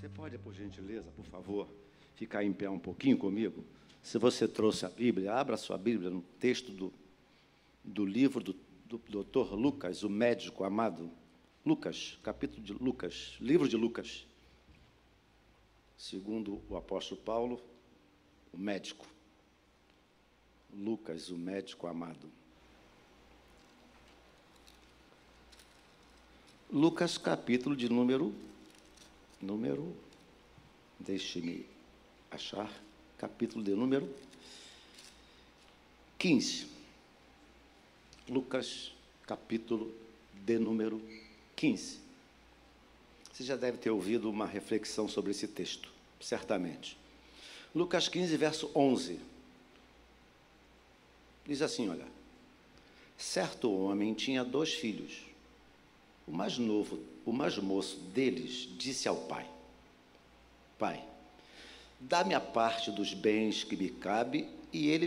Você pode, por gentileza, por favor, ficar em pé um pouquinho comigo? Se você trouxe a Bíblia, abra sua Bíblia no texto do livro do doutor Lucas, o médico amado. Lucas, capítulo de Lucas, livro de Lucas. Segundo o apóstolo Paulo, o médico. Lucas, o médico amado. Lucas, capítulo de número, deixe-me achar, capítulo de número 15. Lucas, capítulo de número 15. Você já deve ter ouvido uma reflexão sobre esse texto, certamente. Lucas 15, verso 11. Diz assim, olha. Certo homem tinha 2 filhos. O mais novo, o mais moço deles, disse ao pai: Pai, dá-me a parte dos bens que me cabe. E ele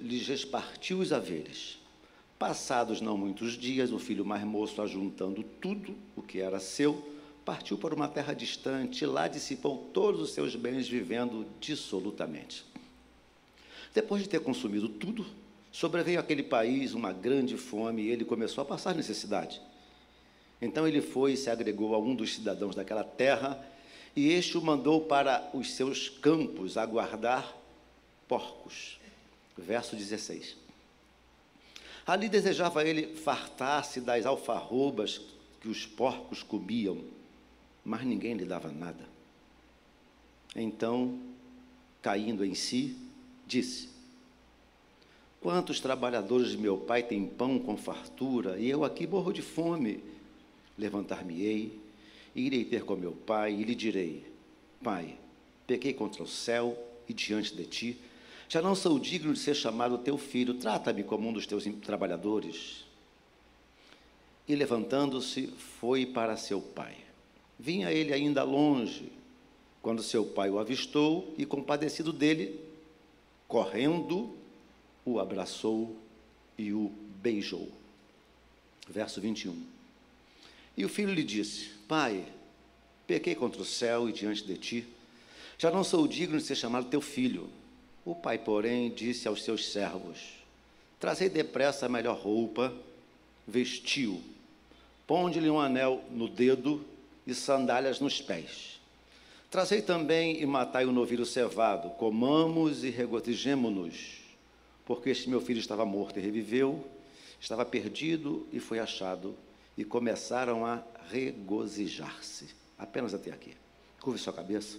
lhes repartiu os haveres. Passados não muitos dias, o filho mais moço, ajuntando tudo o que era seu, partiu para uma terra distante. Lá dissipou todos os seus bens, vivendo dissolutamente. Depois de ter consumido tudo, sobreveio àquele país uma grande fome e ele começou a passar necessidade. Então ele foi e se agregou a um dos cidadãos daquela terra, e este o mandou para os seus campos aguardar porcos. Verso 16. Ali desejava ele fartar-se das alfarrobas que os porcos comiam, mas ninguém lhe dava nada. Então, caindo em si, disse: Quantos trabalhadores de meu pai têm pão com fartura, e eu aqui morro de fome? Levantar-me-ei, e irei ter com meu pai, e lhe direi: Pai, pequei contra o céu e diante de ti, já não sou digno de ser chamado teu filho, trata-me como um dos teus trabalhadores. E levantando-se, foi para seu pai. Vinha ele ainda longe, quando seu pai o avistou, e compadecido dele, correndo, o abraçou e o beijou. Verso 21. E o filho lhe disse: Pai, pequei contra o céu e diante de ti, já não sou digno de ser chamado teu filho. O pai, porém, disse aos seus servos: Trazei depressa a melhor roupa, vestiu, ponde-lhe um anel no dedo e sandálias nos pés. Trazei também e matai o novilho cevado, comamos e regozijemo-nos, porque este meu filho estava morto e reviveu, estava perdido e foi achado. E começaram a regozijar-se. Apenas até aqui. Curve sua cabeça.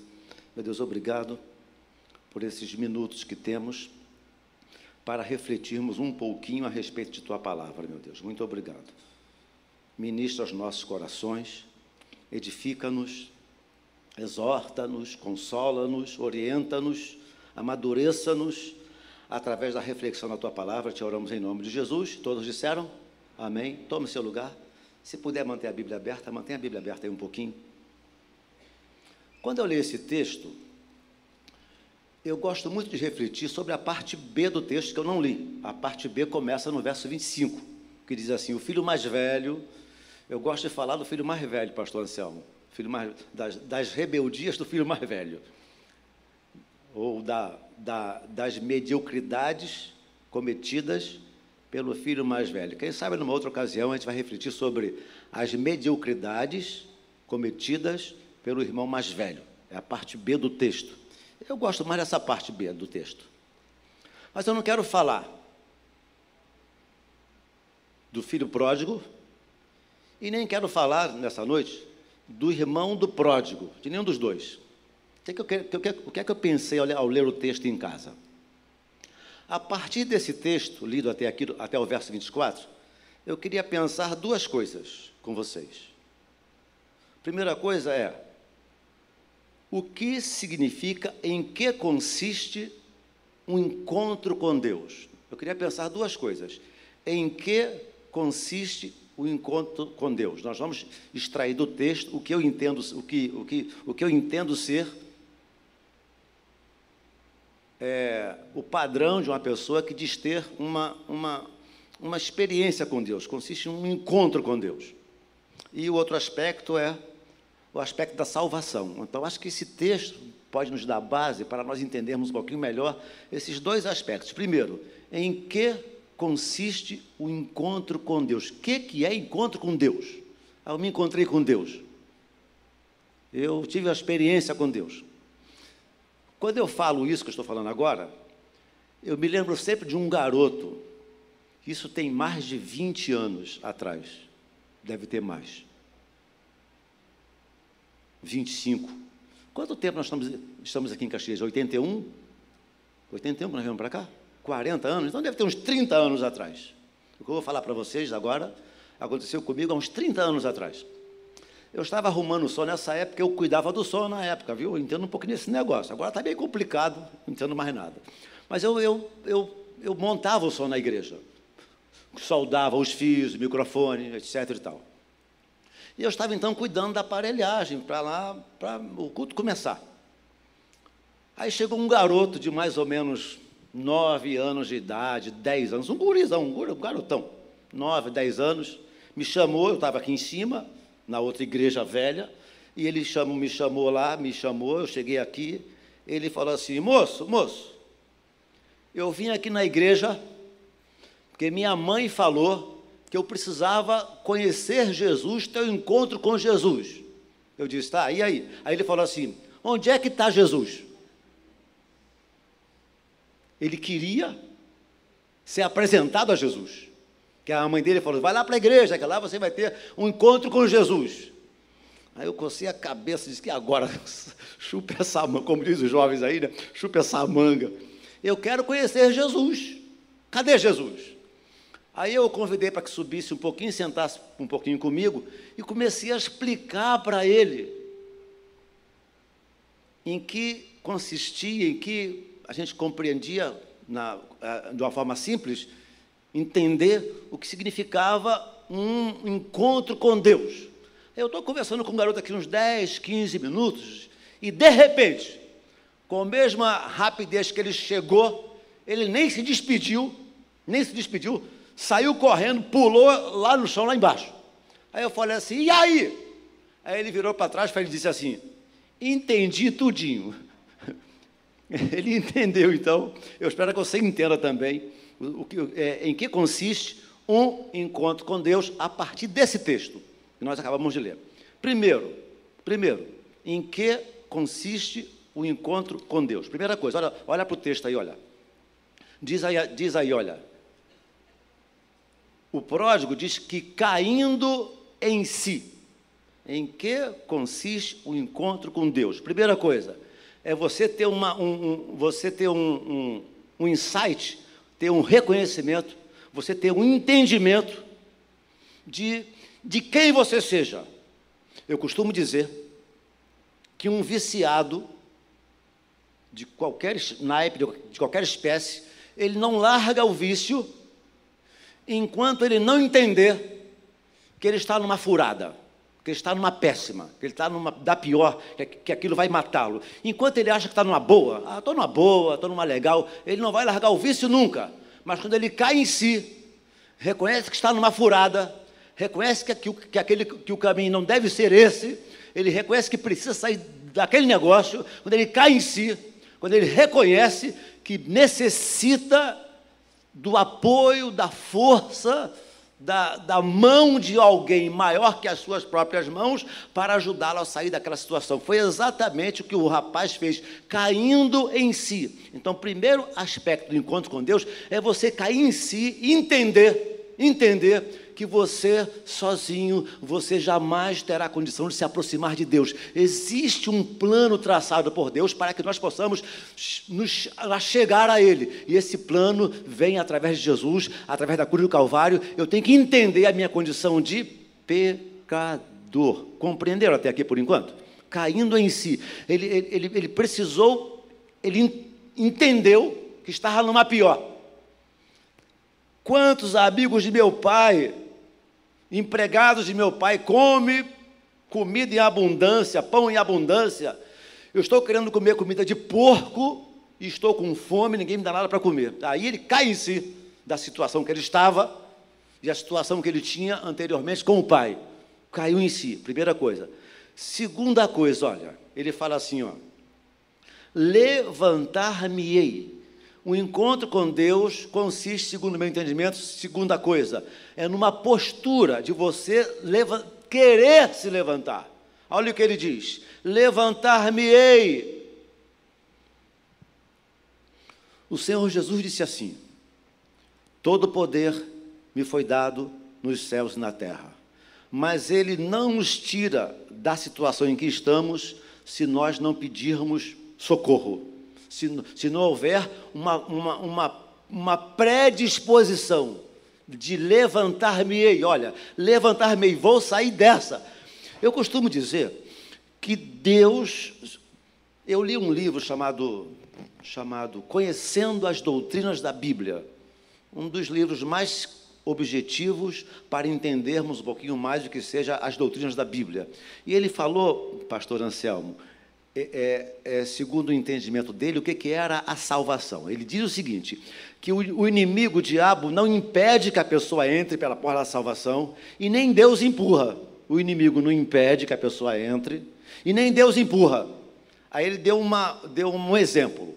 Meu Deus, obrigado por esses minutos que temos para refletirmos um pouquinho a respeito de Tua Palavra, meu Deus. Muito obrigado. Ministra aos nossos corações, edifica-nos, exorta-nos, consola-nos, orienta-nos, amadureça-nos através da reflexão na Tua Palavra. Te oramos em nome de Jesus. Todos disseram? Amém. Tome seu lugar. Se puder manter a Bíblia aberta, mantenha a Bíblia aberta aí um pouquinho. Quando eu leio esse texto, eu gosto muito de refletir sobre a parte B do texto que eu não li. A parte B começa no verso 25, que diz assim: o filho mais velho. Eu gosto de falar do filho mais velho, pastor Anselmo, filho mais, das rebeldias do filho mais velho, ou das mediocridades cometidas pelo filho mais velho. Quem sabe, numa outra ocasião, a gente vai refletir sobre as mediocridades cometidas pelo irmão mais velho. É a parte B do texto. Eu gosto mais dessa parte B do texto. Mas eu não quero falar do filho pródigo e nem quero falar, nessa noite, do irmão do pródigo, de nenhum dos dois. O que é que eu pensei ao ler o texto em casa? A partir desse texto, lido até aqui, até o verso 24, eu queria pensar 2 coisas com vocês. A primeira coisa é: o que significa, em que consiste um encontro com Deus? Eu queria pensar 2 coisas. Em que consiste o encontro com Deus? Nós vamos extrair do texto o que eu entendo, o que eu entendo ser o padrão de uma pessoa que diz ter uma experiência com Deus. Consiste em um encontro com Deus. E o outro aspecto é o aspecto da salvação. Então, acho que esse texto pode nos dar base para nós entendermos um pouquinho melhor esses dois aspectos. Primeiro, em que consiste o encontro com Deus? O que é encontro com Deus? Eu me encontrei com Deus. Eu tive a experiência com Deus. Quando eu falo isso que eu estou falando agora, eu me lembro sempre de um garoto, isso tem mais de 20 anos atrás, deve ter mais, 25. Quanto tempo nós estamos aqui em Caxias? 81? 81 que nós viemos para cá? 40 anos? Então deve ter uns 30 anos atrás. O que eu vou falar para vocês agora, aconteceu comigo há uns 30 anos atrás. Eu estava arrumando o som nessa época, eu cuidava do som na época, viu? Eu entendo um pouquinho desse negócio. Agora está bem complicado, não entendo mais nada. Mas eu montava o som na igreja. Soldava os fios, o microfone, etc. e tal. E eu estava, então, cuidando da aparelhagem para o culto começar. Aí chegou um garoto de mais ou menos 9 anos de idade, 10 anos, um gurizão, um garotão, 9, 10 anos, me chamou, eu estava aqui em cima, na outra igreja velha, e ele me chamou, eu cheguei aqui, ele falou assim: moço, eu vim aqui na igreja porque minha mãe falou que eu precisava conhecer Jesus, ter um encontro com Jesus. Eu disse: tá, e aí? Aí ele falou assim: onde é que está Jesus? Ele queria ser apresentado a Jesus. Que a mãe dele falou: vai lá para a igreja, que lá você vai ter um encontro com Jesus. Aí eu cocei a cabeça e disse: que agora? Chupa essa manga, como dizem os jovens aí, né? Chupa essa manga. Eu quero conhecer Jesus. Cadê Jesus? Aí eu o convidei para que subisse um pouquinho, sentasse um pouquinho comigo, e comecei a explicar para ele em que consistia, em que a gente compreendia de uma forma simples, entender o que significava um encontro com Deus. Eu estou conversando com um garoto aqui uns 10, 15 minutos, e de repente, com a mesma rapidez que ele chegou, ele nem se despediu, saiu correndo, pulou lá no chão, lá embaixo. Aí eu falei assim: e aí? Aí ele virou para trás e disse assim: entendi tudinho. Ele entendeu, então, eu espero que você entenda também, em que consiste um encontro com Deus a partir desse texto que nós acabamos de ler. Primeiro, em que consiste o encontro com Deus? Primeira coisa, olha para o texto aí, olha. Diz aí, olha. O pródigo diz que caindo em si. Em que consiste o encontro com Deus? Primeira coisa, é você ter um insight, ter um reconhecimento, você ter um entendimento de quem você seja. Eu costumo dizer que um viciado de qualquer naipe, de qualquer espécie, ele não larga o vício enquanto ele não entender que ele está numa furada, que ele está numa péssima, que ele está numa da pior, que aquilo vai matá-lo. Enquanto ele acha que está numa boa, estou numa legal, ele não vai largar o vício nunca. Mas quando ele cai em si, reconhece que está numa furada, reconhece que o caminho não deve ser esse, ele reconhece que precisa sair daquele negócio, quando ele cai em si, quando ele reconhece que necessita do apoio, da força, da mão de alguém maior que as suas próprias mãos, para ajudá-lo a sair daquela situação. Foi exatamente o que o rapaz fez, caindo em si. Então, o primeiro aspecto do encontro com Deus é você cair em si e entender que você sozinho, você jamais terá condição de se aproximar de Deus. Existe um plano traçado por Deus para que nós possamos nos chegar a Ele. E esse plano vem através de Jesus, através da cruz do Calvário. Eu tenho que entender a minha condição de pecador. Compreenderam até aqui por enquanto? Caindo em si. Ele precisou, ele entendeu que estava numa pior. Quantos amigos de meu pai, empregados de meu pai, comem comida em abundância, pão em abundância. Eu estou querendo comer comida de porco, e estou com fome, ninguém me dá nada para comer. Aí ele cai em si da situação que ele estava e a situação que ele tinha anteriormente com o pai. Caiu em si, primeira coisa. Segunda coisa, olha, ele fala assim, ó, levantar-me-ei. O encontro com Deus consiste, segundo o meu entendimento, segunda coisa, é numa postura de você querer se levantar. Olha o que ele diz, levantar-me-ei. O Senhor Jesus disse assim, todo poder me foi dado nos céus e na terra, mas Ele não nos tira da situação em que estamos se nós não pedirmos socorro, se não houver uma predisposição de levantar-me-ei, olha, levantar-me-ei, vou sair dessa. Eu costumo dizer que Deus, eu li um livro chamado Conhecendo as Doutrinas da Bíblia, um dos livros mais objetivos para entendermos um pouquinho mais do que seja as doutrinas da Bíblia. E ele falou, pastor Anselmo, segundo o entendimento dele, o que era a salvação. Ele diz o seguinte, que o inimigo, o diabo, não impede que a pessoa entre pela porta da salvação, e nem Deus empurra. O inimigo não impede que a pessoa entre, e nem Deus empurra. Aí ele deu um exemplo.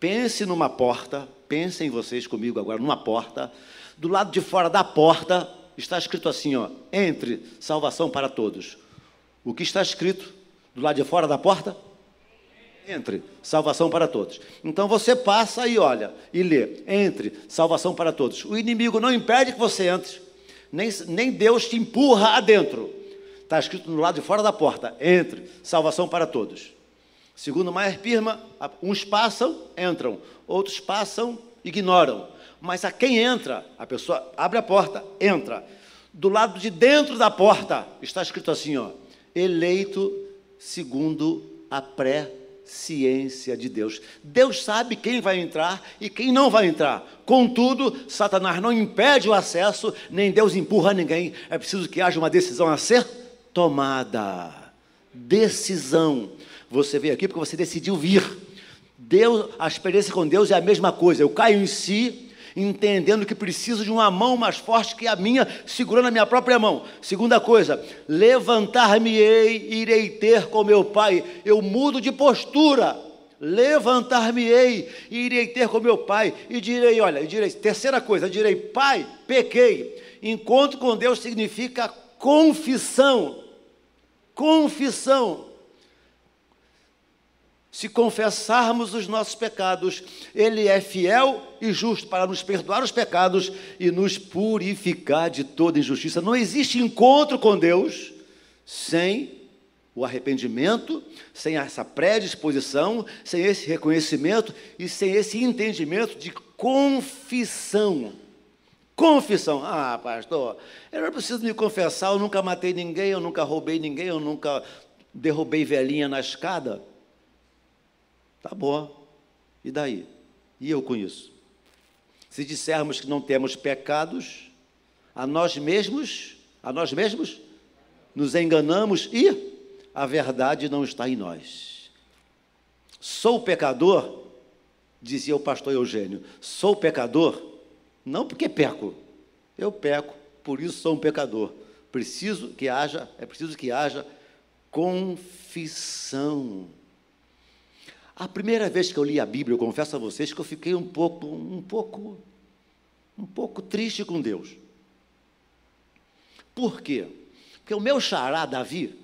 Pense numa porta, pensem vocês comigo agora, numa porta. Do lado de fora da porta está escrito assim, ó, entre, salvação para todos. O que está escrito do lado de fora da porta? Entre, salvação para todos. Então você passa e olha, e lê, entre, salvação para todos. O inimigo não impede que você entre, nem Deus te empurra adentro. Está escrito do lado de fora da porta, entre, salvação para todos. Segundo Maier-Pirma, uns passam, entram, outros passam, ignoram. Mas a quem entra, a pessoa abre a porta, entra. Do lado de dentro da porta, está escrito assim, ó, eleito segundo a presciência de Deus. Deus sabe quem vai entrar e quem não vai entrar. Contudo, Satanás não impede o acesso, nem Deus empurra ninguém. É preciso que haja uma decisão a ser tomada. Decisão. Você veio aqui porque você decidiu vir. Deus, a experiência com Deus é a mesma coisa. Eu caio em si, entendendo que preciso de uma mão mais forte que a minha, segurando a minha própria mão. Segunda coisa, levantar-me-ei, irei ter com meu Pai. Eu mudo de postura. Levantar-me-ei, irei ter com meu Pai. E direi, olha, terceira coisa, direi, Pai, pequei. Encontro com Deus significa confissão. Confissão. Se confessarmos os nossos pecados, Ele é fiel e justo para nos perdoar os pecados e nos purificar de toda injustiça. Não existe encontro com Deus sem o arrependimento, sem essa predisposição, sem esse reconhecimento e sem esse entendimento de confissão. Confissão. Ah, pastor, eu não preciso me confessar, eu nunca matei ninguém, eu nunca roubei ninguém, eu nunca derrubei velhinha na escada. Tá bom, e daí? E eu com isso? Se dissermos que não temos pecados, a nós mesmos, nos enganamos e a verdade não está em nós. Sou pecador, dizia o pastor Eugênio, sou pecador, não porque peco, eu peco, por isso sou um pecador. É preciso que haja confissão. A primeira vez que eu li a Bíblia, eu confesso a vocês que eu fiquei um pouco triste com Deus. Por quê? Porque o meu xará, Davi,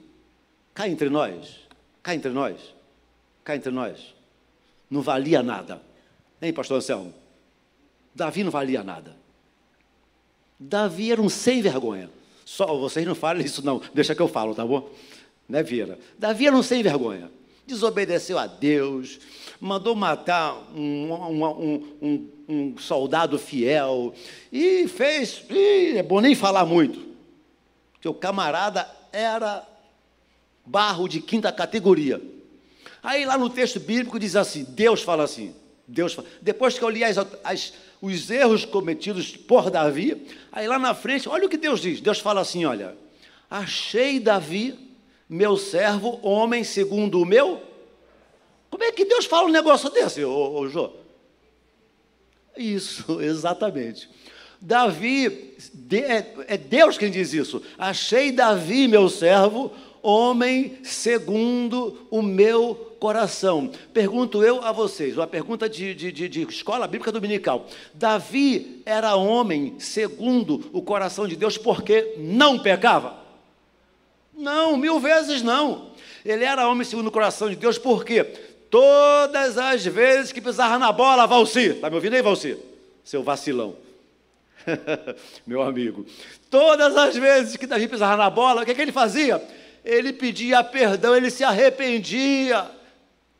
cá entre nós, não valia nada. Hein, pastor Anselmo? Davi não valia nada. Davi era um sem vergonha. Só vocês não falem isso não, deixa que eu falo, tá bom? Né, Vieira? Davi era um sem vergonha. Desobedeceu a Deus, mandou matar um soldado fiel, e fez, é bom nem falar muito, porque o camarada era barro de quinta categoria. Aí lá no texto bíblico diz assim, Deus fala assim, depois que eu li os erros cometidos por Davi, aí lá na frente, olha o que Deus diz, Deus fala assim, olha, achei Davi, meu servo, homem segundo o meu. Como é que Deus fala um negócio desse, ô Jô? Isso, exatamente. Davi, é Deus quem diz isso. Achei Davi, meu servo, homem segundo o meu coração. Pergunto eu a vocês, uma pergunta de escola bíblica dominical. Davi era homem segundo o coração de Deus porque não pecava? Não, mil vezes não. Ele era homem segundo o coração de Deus porque todas as vezes que pisava na bola, Valci, está me ouvindo aí, Valci? Seu vacilão. Meu amigo, todas as vezes que Davi pisava na bola, o que é que ele fazia? Ele pedia perdão, ele se arrependia,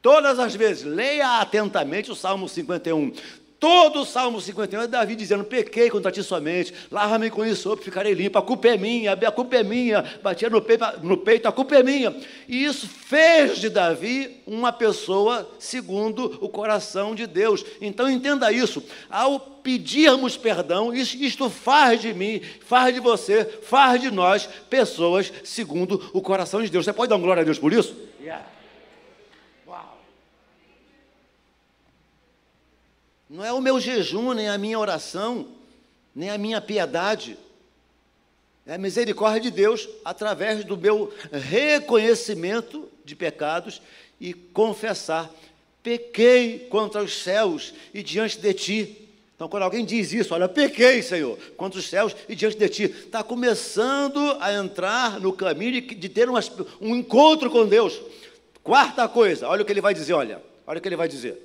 todas as vezes. Leia atentamente o Salmo 51, todo o Salmo 51 é Davi dizendo: pequei contra ti somente, lava-me com isso, ficarei limpo, a culpa é minha, batia no peito, a culpa é minha. E isso fez de Davi uma pessoa segundo o coração de Deus. Então entenda isso, ao pedirmos perdão, isto faz de mim, faz de você, faz de nós, pessoas segundo o coração de Deus. Você pode dar uma glória a Deus por isso? Yeah. Não é o meu jejum, nem a minha oração, nem a minha piedade. É a misericórdia de Deus através do meu reconhecimento de pecados e confessar. Pequei contra os céus e diante de ti. Então, quando alguém diz isso, olha, pequei, Senhor, contra os céus e diante de ti. Está começando a entrar no caminho de ter um encontro com Deus. Quarta coisa, olha o que ele vai dizer, olha o que ele vai dizer.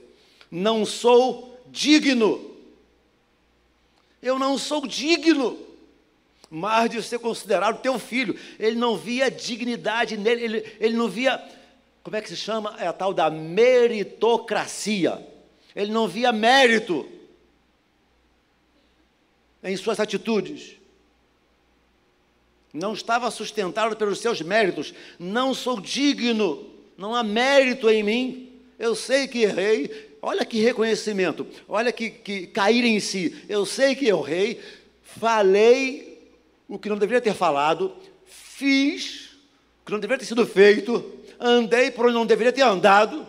Não sou digno, eu não sou digno mais de ser considerado teu filho. Ele não via dignidade nele, ele não via, como é que se chama? É a tal da meritocracia. Ele não via mérito em suas atitudes, não estava sustentado pelos seus méritos. Não sou digno, não há mérito em mim, eu sei que errei. Olha que reconhecimento, olha que cair em si. Eu sei que eu errei, falei o que não deveria ter falado, fiz o que não deveria ter sido feito, andei por onde não deveria ter andado,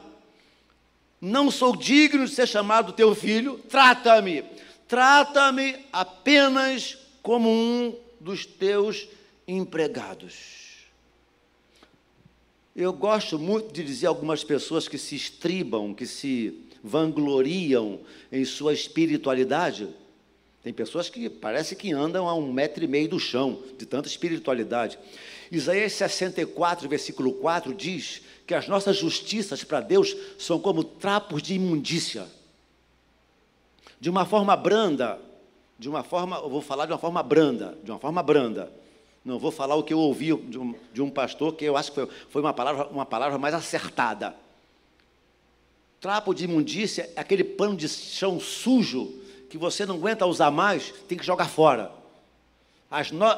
não sou digno de ser chamado teu filho, trata-me apenas como um dos teus empregados. Eu gosto muito de dizer algumas pessoas que se estribam, que se vangloriam em sua espiritualidade. Tem pessoas que parece que andam a 1,5 metro do chão, de tanta espiritualidade. Isaías 64, versículo 4, diz que as nossas justiças para Deus são como trapos de imundícia. De uma forma branda, eu vou falar de uma forma branda, Não vou falar o que eu ouvi de um pastor, que eu acho que foi uma palavra mais acertada. Trapo de imundícia é aquele pano de chão sujo que você não aguenta usar mais, tem que jogar fora.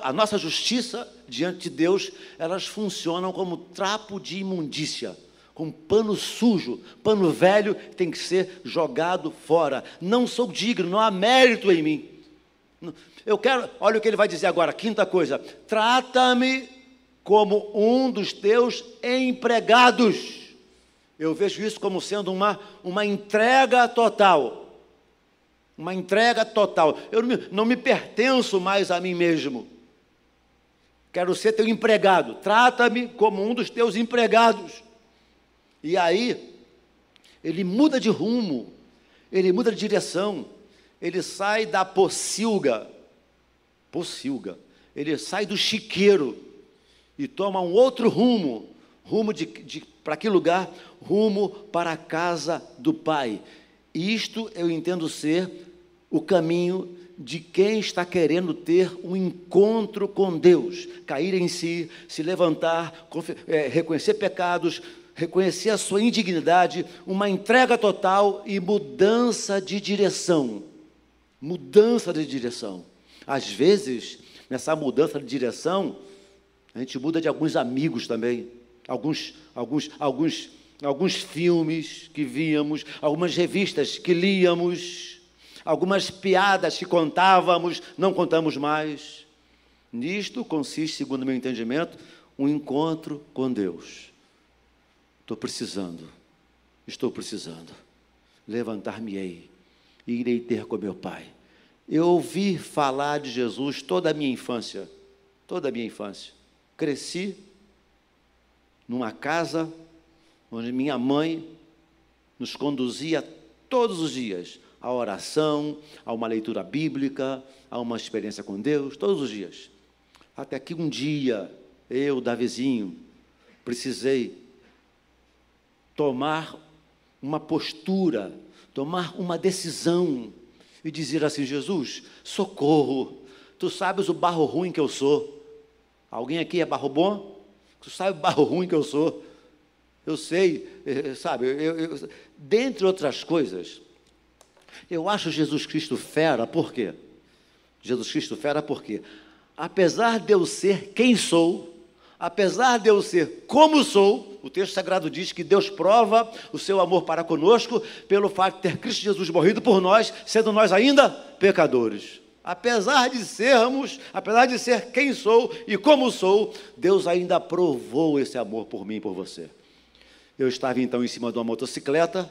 A nossa justiça diante de Deus, elas funcionam como trapo de imundícia, como pano sujo, pano velho, tem que ser jogado fora. Não sou digno, não há mérito em mim. Olha o que ele vai dizer agora, quinta coisa: trata-me como um dos teus empregados. Eu vejo isso como sendo uma entrega total, eu não me pertenço mais a mim mesmo, quero ser teu empregado, trata-me como um dos teus empregados. E aí, ele muda de rumo, ele muda de direção, ele sai da pocilga, ele sai do chiqueiro e toma um outro rumo para que lugar? Rumo para a casa do Pai. Isto eu entendo ser o caminho de quem está querendo ter um encontro com Deus, cair em si, se levantar, reconhecer pecados, reconhecer a sua indignidade, uma entrega total e mudança de direção. Às vezes, nessa mudança de direção, a gente muda de alguns amigos também, alguns filmes que víamos, algumas revistas que líamos, algumas piadas que contávamos, não contamos mais. Nisto consiste, segundo meu entendimento, um encontro com Deus. Estou precisando, levantar-me-ei e irei ter com meu Pai. Eu ouvi falar de Jesus toda a minha infância, cresci, numa casa onde minha mãe nos conduzia todos os dias à oração, a uma leitura bíblica, a uma experiência com Deus, todos os dias. Até que um dia, eu, Davizinho, precisei tomar uma postura, tomar uma decisão e dizer assim: Jesus, socorro, tu sabes o barro ruim que eu sou. Alguém aqui é barro bom? Tu sabe o barro ruim que eu sou? Eu sei, sabe, dentre outras coisas, eu acho Jesus Cristo fera, por quê? Jesus Cristo fera por quê? Apesar de eu ser quem sou, apesar de eu ser como sou, o texto sagrado diz que Deus prova o seu amor para conosco pelo fato de ter Cristo Jesus morrido por nós, sendo nós ainda pecadores. Apesar de ser quem sou e como sou, Deus ainda provou esse amor por mim e por você. Eu estava então em cima de uma motocicleta,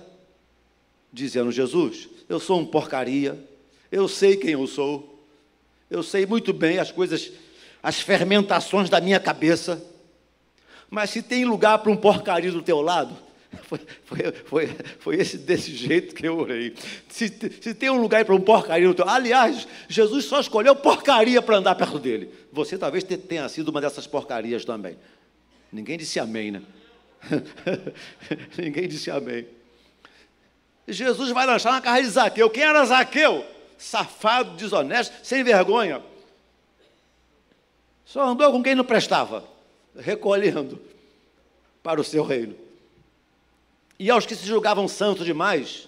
dizendo: Jesus, eu sou um porcaria, eu sei quem eu sou, eu sei muito bem as coisas, as fermentações da minha cabeça, mas se tem lugar para um porcaria do teu lado, foi desse jeito que eu orei. Se tem um lugar para um porcaria do teu lado, aliás, Jesus só escolheu porcaria para andar perto dele. Você talvez tenha sido uma dessas porcarias também. Ninguém disse amém, né? Ninguém disse amém. Jesus vai lanchar na casa de Zaqueu. Quem era Zaqueu? Safado, desonesto, sem vergonha. Só andou com quem não prestava, recolhendo para o seu reino. E aos que se julgavam santos demais,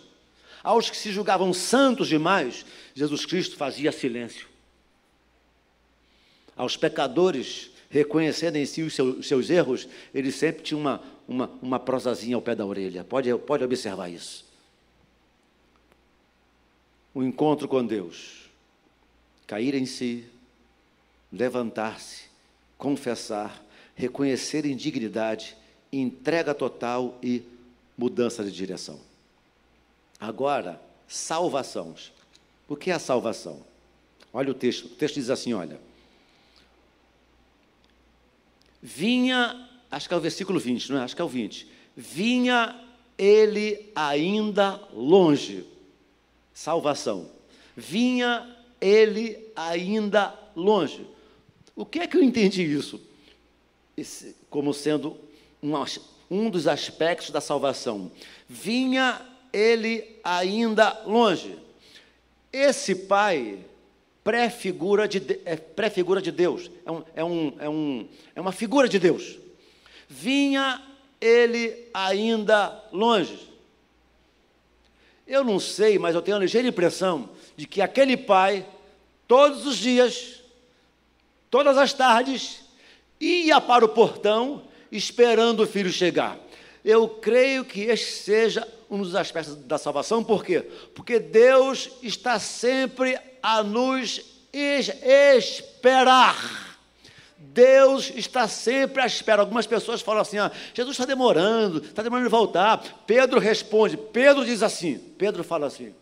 Jesus Cristo fazia silêncio. Aos pecadores, reconhecendo em si os seus erros, ele sempre tinha uma prosazinha ao pé da orelha. Pode observar isso. O encontro com Deus, cair em si, levantar-se, confessar, reconhecer indignidade, entrega total e mudança de direção. Agora, salvação. O que é a salvação? Olha o texto diz assim, olha. Vinha, acho que é o versículo 20, não é? Acho que é o 20. Vinha ele ainda longe. Salvação. Vinha ele ainda longe. O que é que eu entendi isso? Como sendo um dos aspectos da salvação. Vinha ele ainda longe. Esse pai prefigura de Deus. É uma figura de Deus. Vinha ele ainda longe. Eu não sei, mas eu tenho a ligeira impressão de que aquele pai, todos os dias, todas as tardes, ia para o portão esperando o filho chegar. Eu creio que este seja um dos aspectos da salvação, por quê? Porque Deus está sempre a nos esperar. Deus está sempre à espera. Algumas pessoas falam assim: ah, Jesus está demorando de voltar. Pedro responde, Pedro fala assim: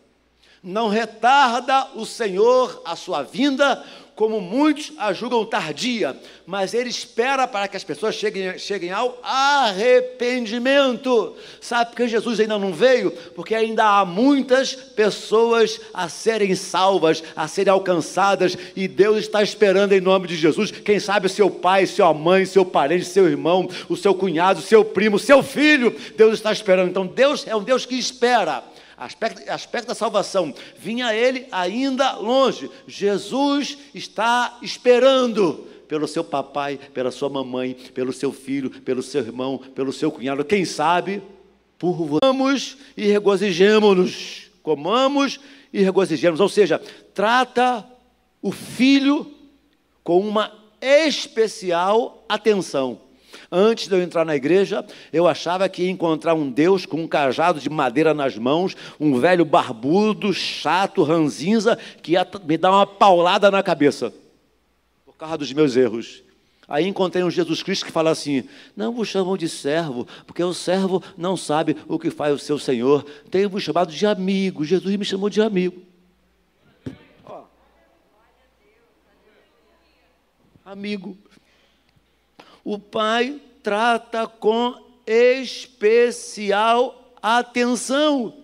não retarda o Senhor a sua vinda, como muitos a julgam tardia, mas ele espera para que as pessoas cheguem ao arrependimento. Sabe por que Jesus ainda não veio? Porque ainda há muitas pessoas a serem salvas, a serem alcançadas, e Deus está esperando em nome de Jesus. Quem sabe seu pai, sua mãe, seu parente, seu irmão, o seu cunhado, seu primo, seu filho, Deus está esperando. Então Deus é um Deus que espera. Aspecto da salvação, vinha ele ainda longe. Jesus está esperando pelo seu papai, pela sua mamãe, pelo seu filho, pelo seu irmão, pelo seu cunhado, quem sabe, por você. Comamos e regozijemos-nos, comamos e regozijemos, ou seja, trata o filho com uma especial atenção. Antes de eu entrar na igreja, eu achava que ia encontrar um Deus com um cajado de madeira nas mãos, um velho barbudo, chato, ranzinza, que ia me dar uma paulada na cabeça, por causa dos meus erros. Aí encontrei um Jesus Cristo que fala assim: não vos chamam de servo, porque o servo não sabe o que faz o seu senhor. Tenho vos chamado de amigo, Jesus me chamou de amigo. Ó. Amigo. O pai trata com especial atenção.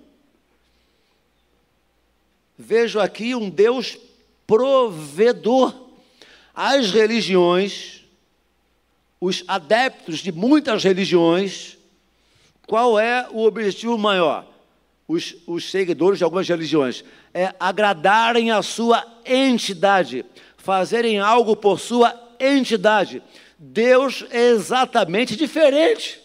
Vejo aqui um Deus provedor. As religiões, os adeptos de muitas religiões, qual é o objetivo maior? Os seguidores de algumas religiões, é agradarem a sua entidade, fazerem algo por sua entidade. Deus é exatamente diferente.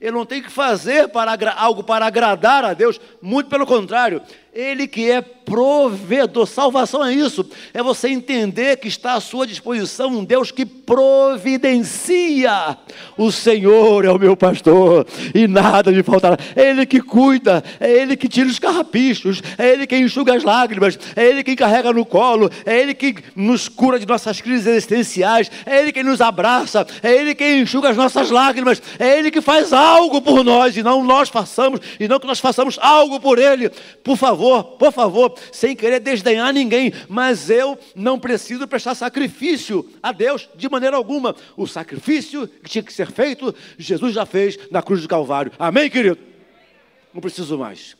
Ele não tem que fazer algo para agradar a Deus, muito pelo contrário. Ele que é provedor. Salvação é isso, é você entender que está à sua disposição um Deus que providencia. O Senhor é o meu pastor e nada me faltará. É Ele que cuida, é Ele que tira os carrapichos, é Ele que enxuga as lágrimas, é Ele que carrega no colo, é Ele que nos cura de nossas crises existenciais, é Ele que nos abraça, é Ele que enxuga as nossas lágrimas, é Ele que faz algo por nós e não nós façamos, e não que nós façamos algo por Ele. Por favor, sem querer desdenhar ninguém, mas eu não preciso prestar sacrifício a Deus de maneira alguma. O sacrifício que tinha que ser feito, Jesus já fez na cruz do Calvário. Amém, querido? Não preciso mais.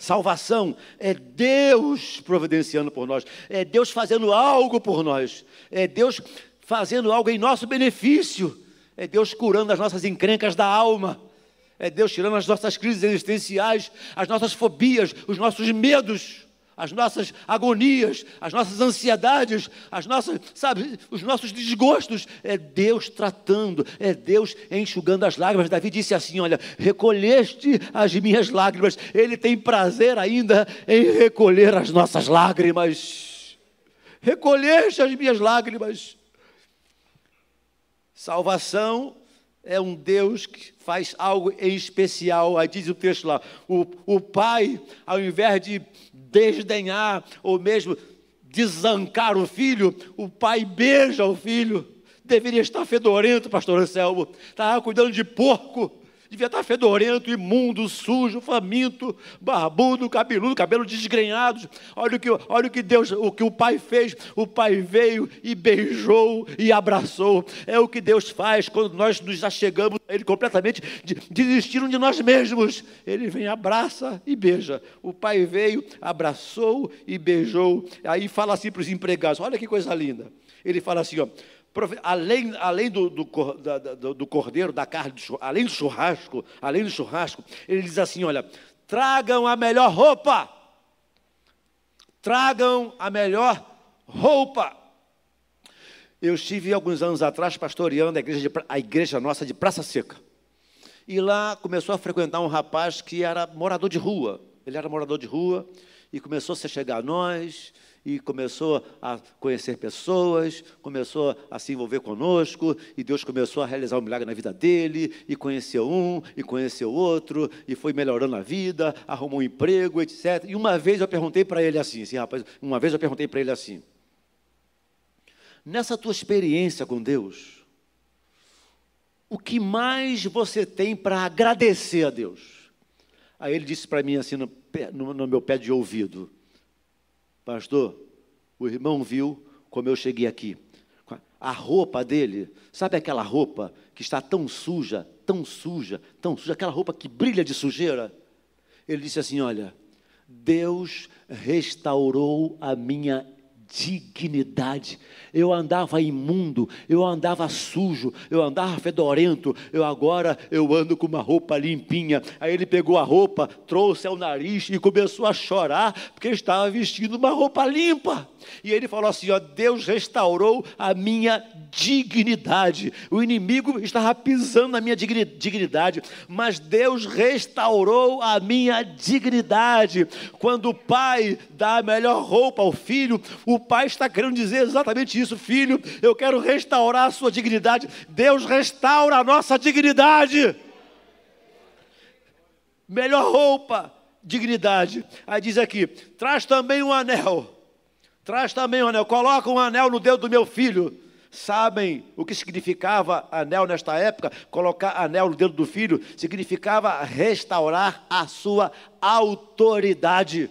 Salvação é Deus providenciando por nós, é Deus fazendo algo por nós, é Deus fazendo algo em nosso benefício, é Deus curando as nossas encrencas da alma. É Deus tirando as nossas crises existenciais, as nossas fobias, os nossos medos, as nossas agonias, as nossas ansiedades, as nossas, sabe, os nossos desgostos. É Deus tratando, é Deus enxugando as lágrimas. Davi disse assim, olha, recolheste as minhas lágrimas. Ele tem prazer ainda em recolher as nossas lágrimas. Recolheste as minhas lágrimas. Salvação é um Deus que faz algo em especial. Aí diz o texto lá, o pai, ao invés de desdenhar ou mesmo desancar o filho, o pai beija o filho. Deveria estar fedorento, pastor Anselmo, estava cuidando de porco, devia estar fedorento, imundo, sujo, faminto, barbudo, cabeludo, cabelo desgrenhado. Olha o que Deus, o que o pai fez, o pai veio e beijou e abraçou. É o que Deus faz quando nós nos achegamos a Ele completamente, desistiram de nós mesmos. Ele vem, abraça e beija. O pai veio, abraçou e beijou. Aí fala assim para os empregados, olha que coisa linda. Ele fala assim, ó, além do cordeiro, da carne, além do churrasco, ele diz assim, olha, tragam a melhor roupa, Eu estive alguns anos atrás pastoreando a igreja nossa de Praça Seca, e lá começou a frequentar um rapaz que era morador de rua, e começou a se chegar a nós, e começou a conhecer pessoas, começou a se envolver conosco, e Deus começou a realizar um milagre na vida dele, e conheceu um, e conheceu outro, e foi melhorando a vida, arrumou um emprego, etc. E uma vez eu perguntei para ele assim, nessa tua experiência com Deus, o que mais você tem para agradecer a Deus? Aí ele disse para mim assim, no meu pé de ouvido, pastor, o irmão viu como eu cheguei aqui. A roupa dele, sabe aquela roupa que está tão suja, aquela roupa que brilha de sujeira? Ele disse assim, olha, Deus restaurou a minha dignidade. Eu andava imundo, eu andava sujo, eu andava fedorento, agora eu ando com uma roupa limpinha. Aí ele pegou a roupa, trouxe ao nariz e começou a chorar, porque estava vestindo uma roupa limpa. E ele falou assim, ó, Deus restaurou a minha dignidade. O inimigo estava pisando na minha dignidade, mas Deus restaurou a minha dignidade. Quando o pai dá a melhor roupa ao filho, o pai está querendo dizer exatamente isso. Filho, eu quero restaurar a sua dignidade. Deus restaura a nossa dignidade. Melhor roupa, dignidade. Aí diz aqui, traz também um anel. Coloca um anel no dedo do meu filho. Sabem o que significava anel nesta época? Colocar anel no dedo do filho significava restaurar a sua autoridade.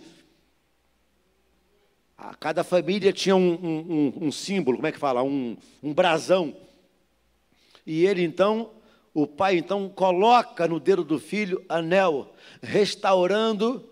Cada família tinha um símbolo, como é que fala? Um brasão. E ele então, o pai então coloca no dedo do filho anel, restaurando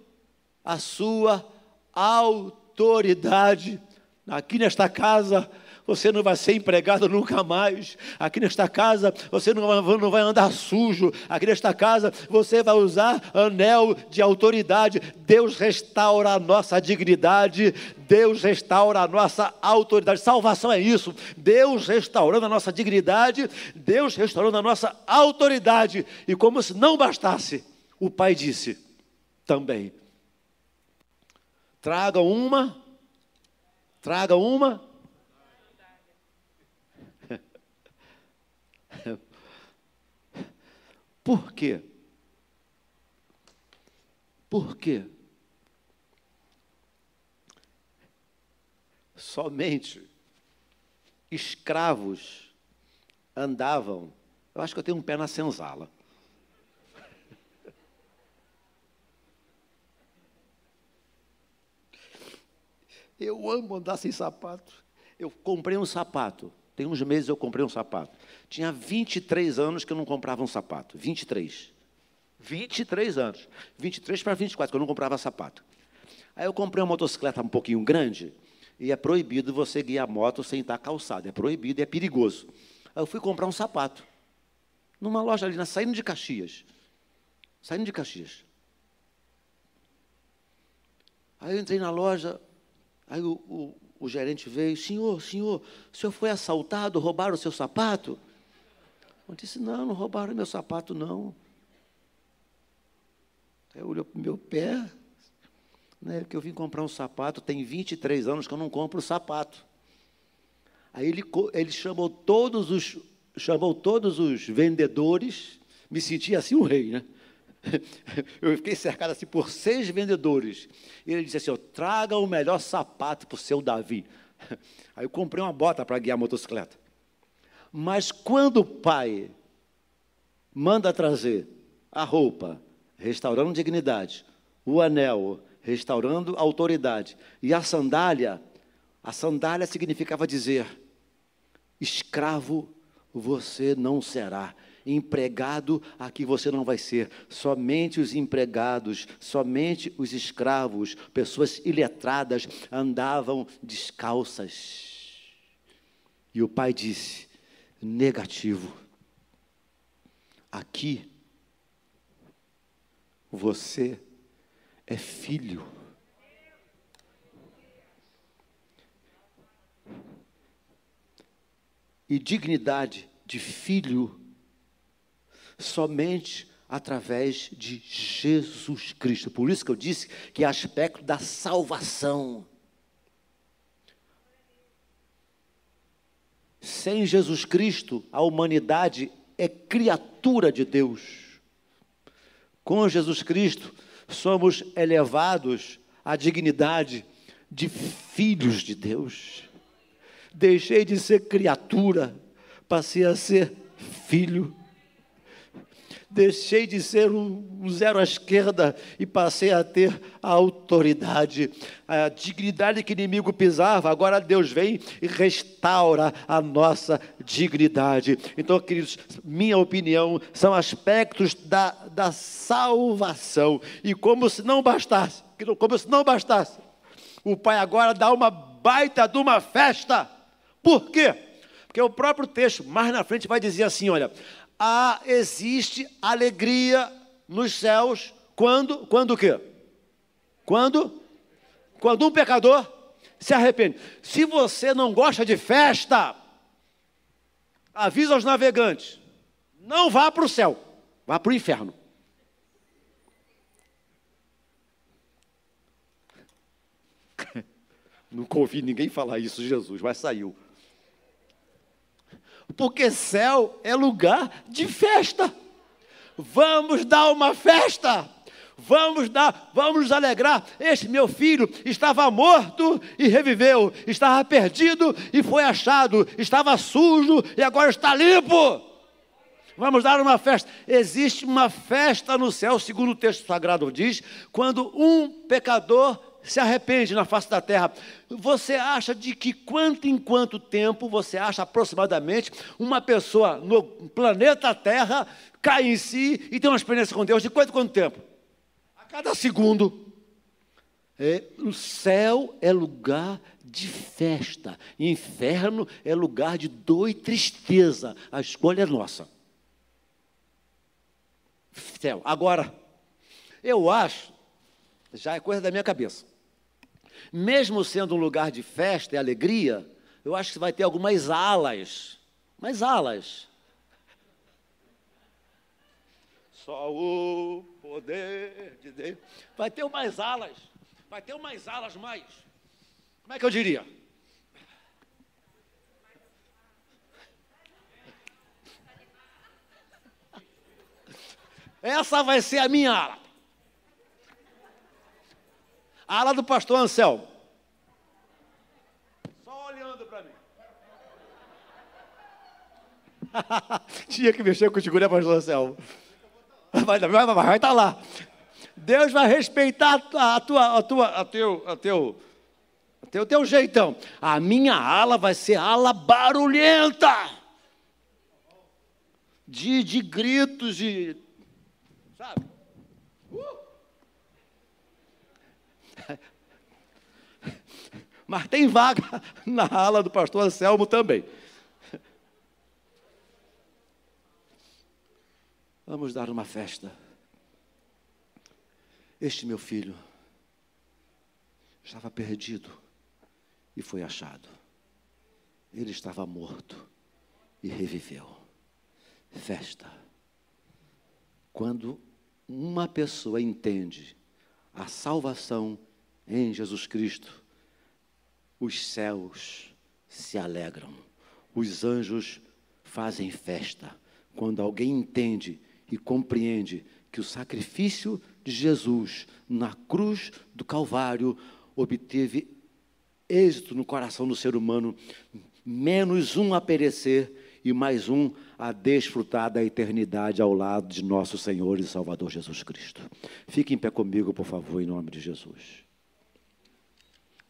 a sua autoridade. Aqui nesta casa você não vai ser empregado nunca mais. Aqui nesta casa você não vai andar sujo. Aqui nesta casa você vai usar anel de autoridade. Deus restaura a nossa dignidade. Deus restaura a nossa autoridade. Salvação é isso. Deus restaurando a nossa dignidade. Deus restaurando a nossa autoridade. E como se não bastasse, o pai disse também: traga uma Por quê? Por quê? Somente escravos andavam. Eu acho que eu tenho um pé na senzala. Eu amo andar sem sapato. Eu comprei um sapato. Tem uns meses eu comprei um sapato. Tinha 23 anos que eu não comprava um sapato. 23 anos. 23 para 24 que eu não comprava sapato. Aí eu comprei uma motocicleta um pouquinho grande, e é proibido você guiar a moto sem estar calçado. É proibido e é perigoso. Aí eu fui comprar um sapato numa loja ali, saindo de Caxias. Saindo de Caxias. Aí eu entrei na loja, aí o gerente veio: senhor, o senhor foi assaltado, roubaram o seu sapato? Eu disse: não roubaram meu sapato, não. Aí eu olhei para o meu pé, né, porque eu vim comprar um sapato, tem 23 anos que eu não compro sapato. Aí ele chamou todos os vendedores, me senti assim um rei, né? Eu fiquei cercado assim por 6 vendedores. E ele disse assim: traga o melhor sapato para o seu Davi. Aí eu comprei uma bota para guiar a motocicleta. Mas quando o pai manda trazer a roupa, restaurando dignidade, o anel, restaurando autoridade, e a sandália significava dizer: escravo você não será. Empregado aqui você não vai ser. Somente os empregados, somente os escravos, pessoas iletradas, andavam descalças. E o pai disse: negativo. Aqui você é filho. E dignidade de filho somente através de Jesus Cristo. Por isso que eu disse que é aspecto da salvação. Sem Jesus Cristo, a humanidade é criatura de Deus. Com Jesus Cristo, somos elevados à dignidade de filhos de Deus. Deixei de ser criatura, passei a ser filho. Deixei de ser um zero à esquerda e passei a ter a autoridade. A dignidade que o inimigo pisava, agora Deus vem e restaura a nossa dignidade. Então, queridos, minha opinião, são aspectos da salvação. E como se não bastasse, o pai agora dá uma baita de uma festa. Por quê? Porque o próprio texto, mais na frente, vai dizer assim, olha... existe alegria nos céus quando o quê? Quando um pecador se arrepende. Se você não gosta de festa, avisa aos navegantes: não vá para o céu, vá para o inferno. Nunca ouvi ninguém falar isso, Jesus, mas saiu. Porque céu é lugar de festa. Vamos dar uma festa. Vamos nos alegrar. Este meu filho estava morto e reviveu. Estava perdido e foi achado. Estava sujo e agora está limpo. Vamos dar uma festa. Existe uma festa no céu, segundo o texto sagrado diz, quando um pecador se arrepende na face da terra. Você acha de que quanto em quanto tempo, você acha aproximadamente, uma pessoa no planeta Terra cai em si e tem uma experiência com Deus? De quanto em quanto tempo? A cada segundo. O céu é lugar de festa, inferno é lugar de dor e tristeza. A escolha é nossa. Céu. Agora, eu acho, já é coisa da minha cabeça, mesmo sendo um lugar de festa e alegria, eu acho que vai ter algumas alas. Mas alas. Só o poder de Deus. Vai ter umas alas. Vai ter umas alas mais. Como é que eu diria? Essa vai ser a minha ala. A ala do pastor Anselmo. Só olhando para mim. Tinha que mexer contigo, né, pastor Anselmo? Vai estar lá. Deus vai respeitar o teu jeitão. A minha ala vai ser ala barulhenta. De gritos, de... Sabe? Mas tem vaga na ala do pastor Anselmo também. Vamos dar uma festa. Este meu filho estava perdido e foi achado. Ele estava morto e reviveu. Festa. Quando uma pessoa entende a salvação em Jesus Cristo, os céus se alegram, os anjos fazem festa. Quando alguém entende e compreende que o sacrifício de Jesus na cruz do Calvário obteve êxito no coração do ser humano, menos um a perecer e mais um a desfrutar da eternidade ao lado de nosso Senhor e Salvador Jesus Cristo. Fique em pé comigo, por favor, em nome de Jesus.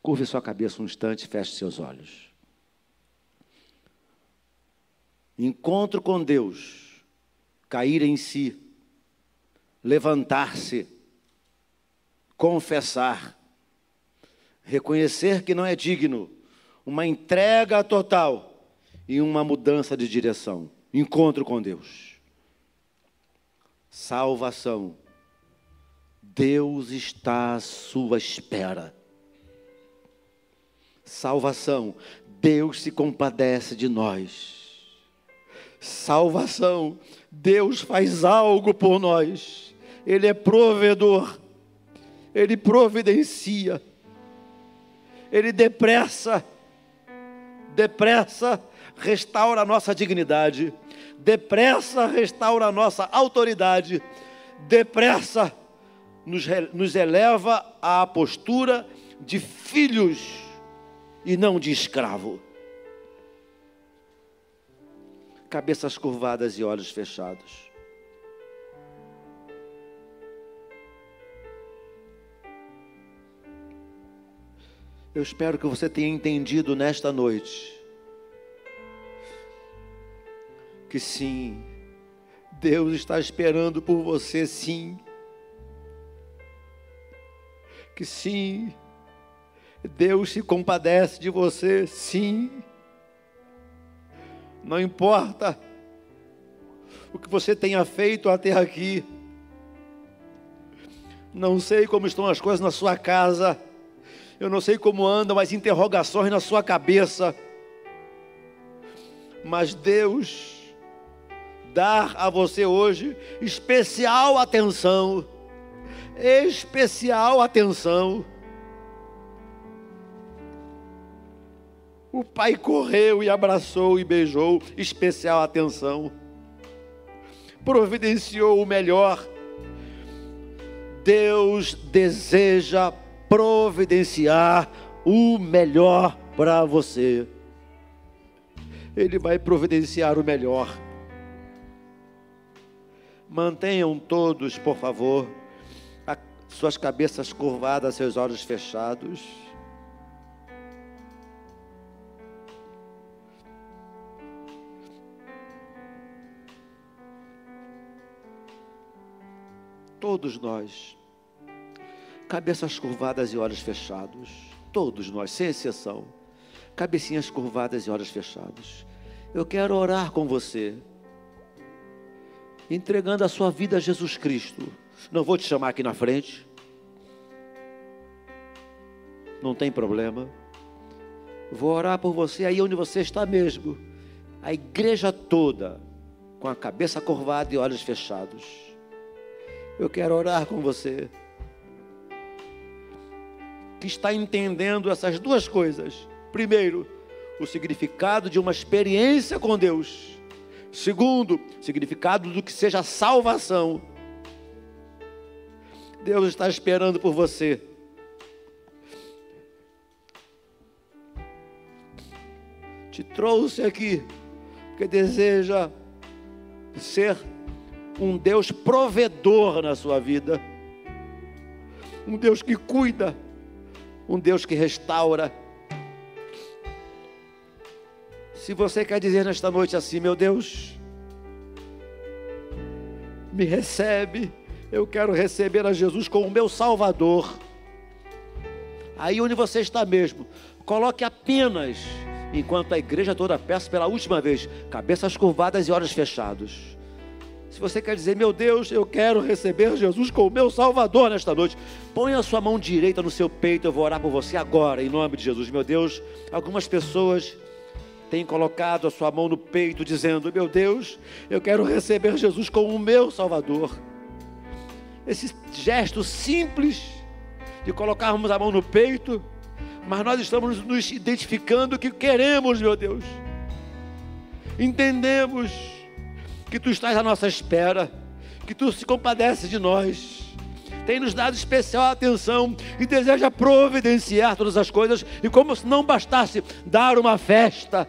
Curve sua cabeça um instante e feche seus olhos. Encontro com Deus, cair em si, levantar-se, confessar, reconhecer que não é digno, uma entrega total, e uma mudança de direção. Encontro com Deus. Salvação. Deus está à sua espera. Salvação. Deus se compadece de nós. Salvação. Deus faz algo por nós. Ele é provedor. Ele providencia. Ele depressa, restaura a nossa dignidade, depressa restaura a nossa autoridade, depressa nos eleva à postura de filhos e não de escravo. Cabeças curvadas e olhos fechados. Eu espero que você tenha entendido nesta noite que sim, Deus está esperando por você, sim. Que sim, Deus se compadece de você, sim. Não importa o que você tenha feito até aqui. Não sei como estão as coisas na sua casa. Eu não sei como andam as interrogações na sua cabeça. Mas Deus dar a você hoje especial atenção, o Pai correu e abraçou e beijou, especial atenção, providenciou o melhor. Deus deseja providenciar o melhor para você. Ele vai providenciar o melhor. Mantenham todos, por favor, suas cabeças curvadas, seus olhos fechados. Todos nós, cabeças curvadas e olhos fechados, todos nós, sem exceção, cabecinhas curvadas e olhos fechados. Eu quero orar com você, entregando a sua vida a Jesus Cristo. Não vou te chamar aqui na frente, não tem problema, vou orar por você aí onde você está mesmo, a igreja toda, com a cabeça curvada e olhos fechados. Eu quero orar com você, que está entendendo essas duas coisas: primeiro, o significado de uma experiência com Deus; segundo, significado do que seja salvação. Deus está esperando por você. Te trouxe aqui porque deseja ser um Deus provedor na sua vida, um Deus que cuida, um Deus que restaura. Se você quer dizer nesta noite assim: meu Deus, me recebe, eu quero receber a Jesus como meu Salvador. Aí onde você está mesmo, coloque apenas, enquanto a igreja toda peça pela última vez, cabeças curvadas e olhos fechados. Se você quer dizer: meu Deus, eu quero receber Jesus como meu Salvador nesta noite, põe a sua mão direita no seu peito, eu vou orar por você agora, em nome de Jesus. Meu Deus, algumas pessoas tem colocado a sua mão no peito, dizendo: meu Deus, eu quero receber Jesus como o meu Salvador. Esse gesto simples de colocarmos a mão no peito, mas nós estamos nos identificando que queremos, meu Deus. Entendemos que Tu estás à nossa espera, que Tu se compadeces de nós, tem nos dado especial atenção e deseja providenciar todas as coisas, e como se não bastasse dar uma festa,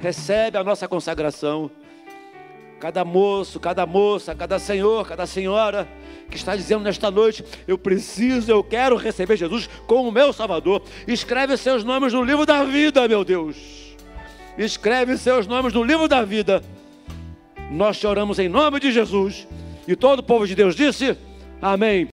recebe a nossa consagração. Cada moço, cada moça, cada senhor, cada senhora que está dizendo nesta noite: eu preciso, eu quero receber Jesus como meu Salvador, escreve seus nomes no livro da vida, meu Deus, escreve seus nomes no livro da vida. Nós te oramos em nome de Jesus, e todo o povo de Deus disse: amém.